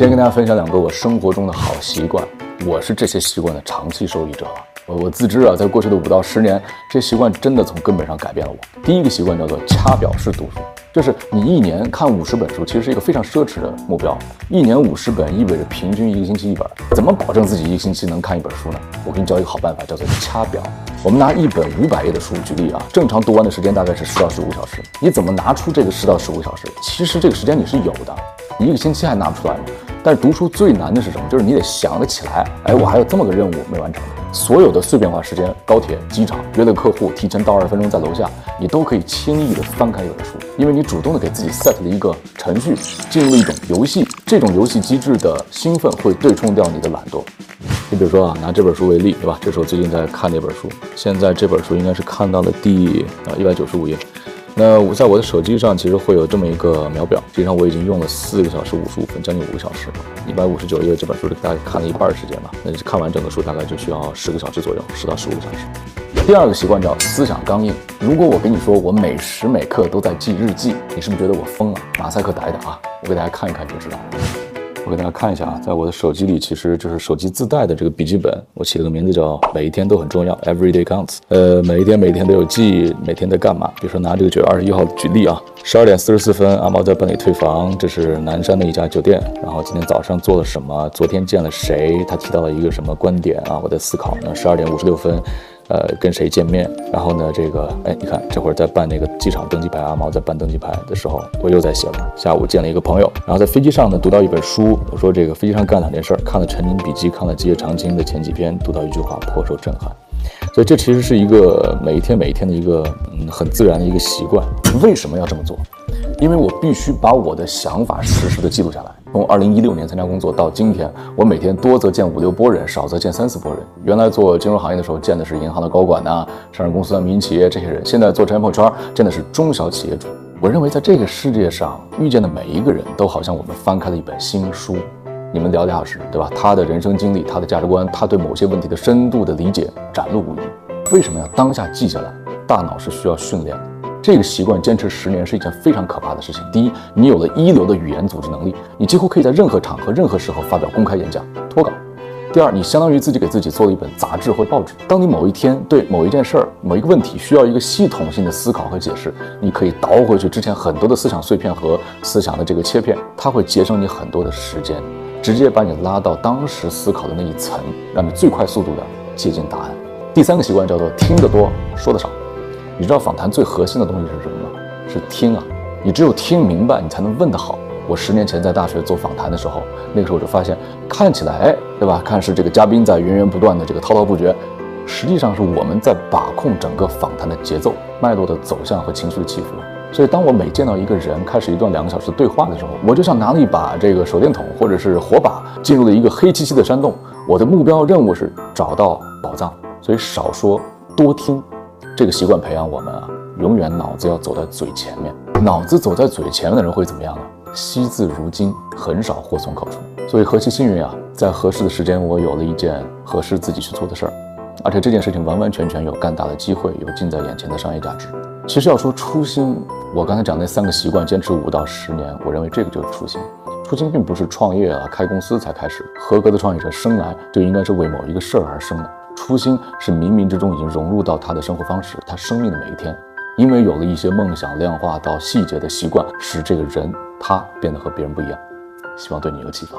今天跟大家分享2个我生活中的好习惯，我是这些习惯的长期受益者。我自知啊，在过去的5到10年，这些习惯真的从根本上改变了我。第一个习惯叫做掐表式读书，就是你1年看50本书，其实是一个非常奢侈的目标。1年50本意味着平均1个星期1本，怎么保证自己1个星期能看1本书呢？我给你教一个好办法，叫做掐表。我们拿一本500页的书举例啊，正常读完的时间大概是10到15小时。你怎么拿出这个10到15小时？其实这个时间你是有的，你1个星期还拿不出来呢。但是读书最难的是什么？就是你得想得起来，哎，我还有这么个任务没完成。所有的碎片化时间，高铁、机场约的客户，提前到20分钟在楼下，你都可以轻易的翻开一本书，因为你主动的给自己 set 了一个程序，进入一种游戏。这种游戏机制的兴奋会对冲掉你的懒惰。你比如说啊，拿这本书为例，对吧？这是我最近在看的一本书，现在这本书应该是看到了第195页。那我在我的手机上其实会有这么一个秒表，实际上我已经用了4个小时55分，将近5个小时，159页这本书大概看了一半时间吧。那看完整个书大概就需要10个小时左右，10到15个小时。第2个习惯叫思想刚硬。如果我跟你说我每时每刻都在记日记，你是不是觉得我疯了？马赛克打一打啊，我给大家看一看就知道了。我给大家看一下啊，在我的手机里，其实就是手机自带的这个笔记本，我起了个名字叫每一天都很重要 ，Every day counts。每一天都有记，每天在干嘛？比如说拿这个9月21号举例啊，12点44分，阿毛在办理退房，这是南山的一家酒店。然后今天早上做了什么？昨天见了谁？他提到了一个什么观点啊？我在思考呢。12点56分。跟谁见面？然后呢，这个，哎，你看，这会儿在办那个机场登机牌，阿毛在办登机牌的时候，我又在写了。下午见了一个朋友，然后在飞机上呢读到一本书，我说这个飞机上干2件事，看了《陈琳笔记》，看了《基业长青》的前几篇，读到一句话颇受震撼。所以这其实是一个每一天的一个很自然的一个习惯。为什么要这么做？因为我必须把我的想法实时的记录下来。从2016年参加工作到今天，我每天多则见5、6拨人，少则见3、4拨人。原来做金融行业的时候见的是银行的高管呐、上市公司的民营企业这些人，现在做朋友圈见的是中小企业主。我认为在这个世界上遇见的每一个人都好像我们翻开了一本新书。你们聊2小时，对吧？他的人生经历，他的价值观，他对某些问题的深度的理解，展露无遗。为什么要当下记下来？大脑是需要训练的。这个习惯坚持10年是一件非常可怕的事情。第一，你有了一流的语言组织能力，你几乎可以在任何场合、任何时候发表公开演讲、脱稿。第二，你相当于自己给自己做了一本杂志或报纸。当你某一天对某一件事儿、某一个问题需要一个系统性的思考和解释，你可以倒回去之前很多的思想碎片和思想的这个切片，它会节省你很多的时间。直接把你拉到当时思考的那一层，让你最快速度的接近答案。第3个习惯叫做听得多，说得少。你知道访谈最核心的东西是什么吗？是听啊！你只有听明白，你才能问得好。我10年前在大学做访谈的时候，那个时候我就发现，看起来对吧？看是这个嘉宾在源源不断的这个滔滔不绝，实际上是我们在把控整个访谈的节奏、脉络的走向和情绪的起伏。所以当我每见到一个人开始一段2个小时的对话的时候，我就像拿了一把这个手电筒或者是火把进入了一个黑漆漆的山洞，我的目标任务是找到宝藏。所以少说多听，这个习惯培养我们啊，永远脑子要走在嘴前面。脑子走在嘴前面的人会怎么样呢？惜字如金，很少祸从口出。所以何其幸运啊，在合适的时间我有了一件合适自己去做的事儿，而且这件事情完完全全有干大的机会，有近在眼前的商业价值。其实要说初心，我刚才讲那3个习惯坚持5到10年，我认为这个就是初心。初心并不是创业啊、开公司才开始，合格的创业者生来就应该是为某一个事儿而生的。初心是冥冥之中已经融入到他的生活方式、他生命的每一天。因为有了一些梦想量化到细节的习惯，使这个人他变得和别人不一样。希望对你有启发。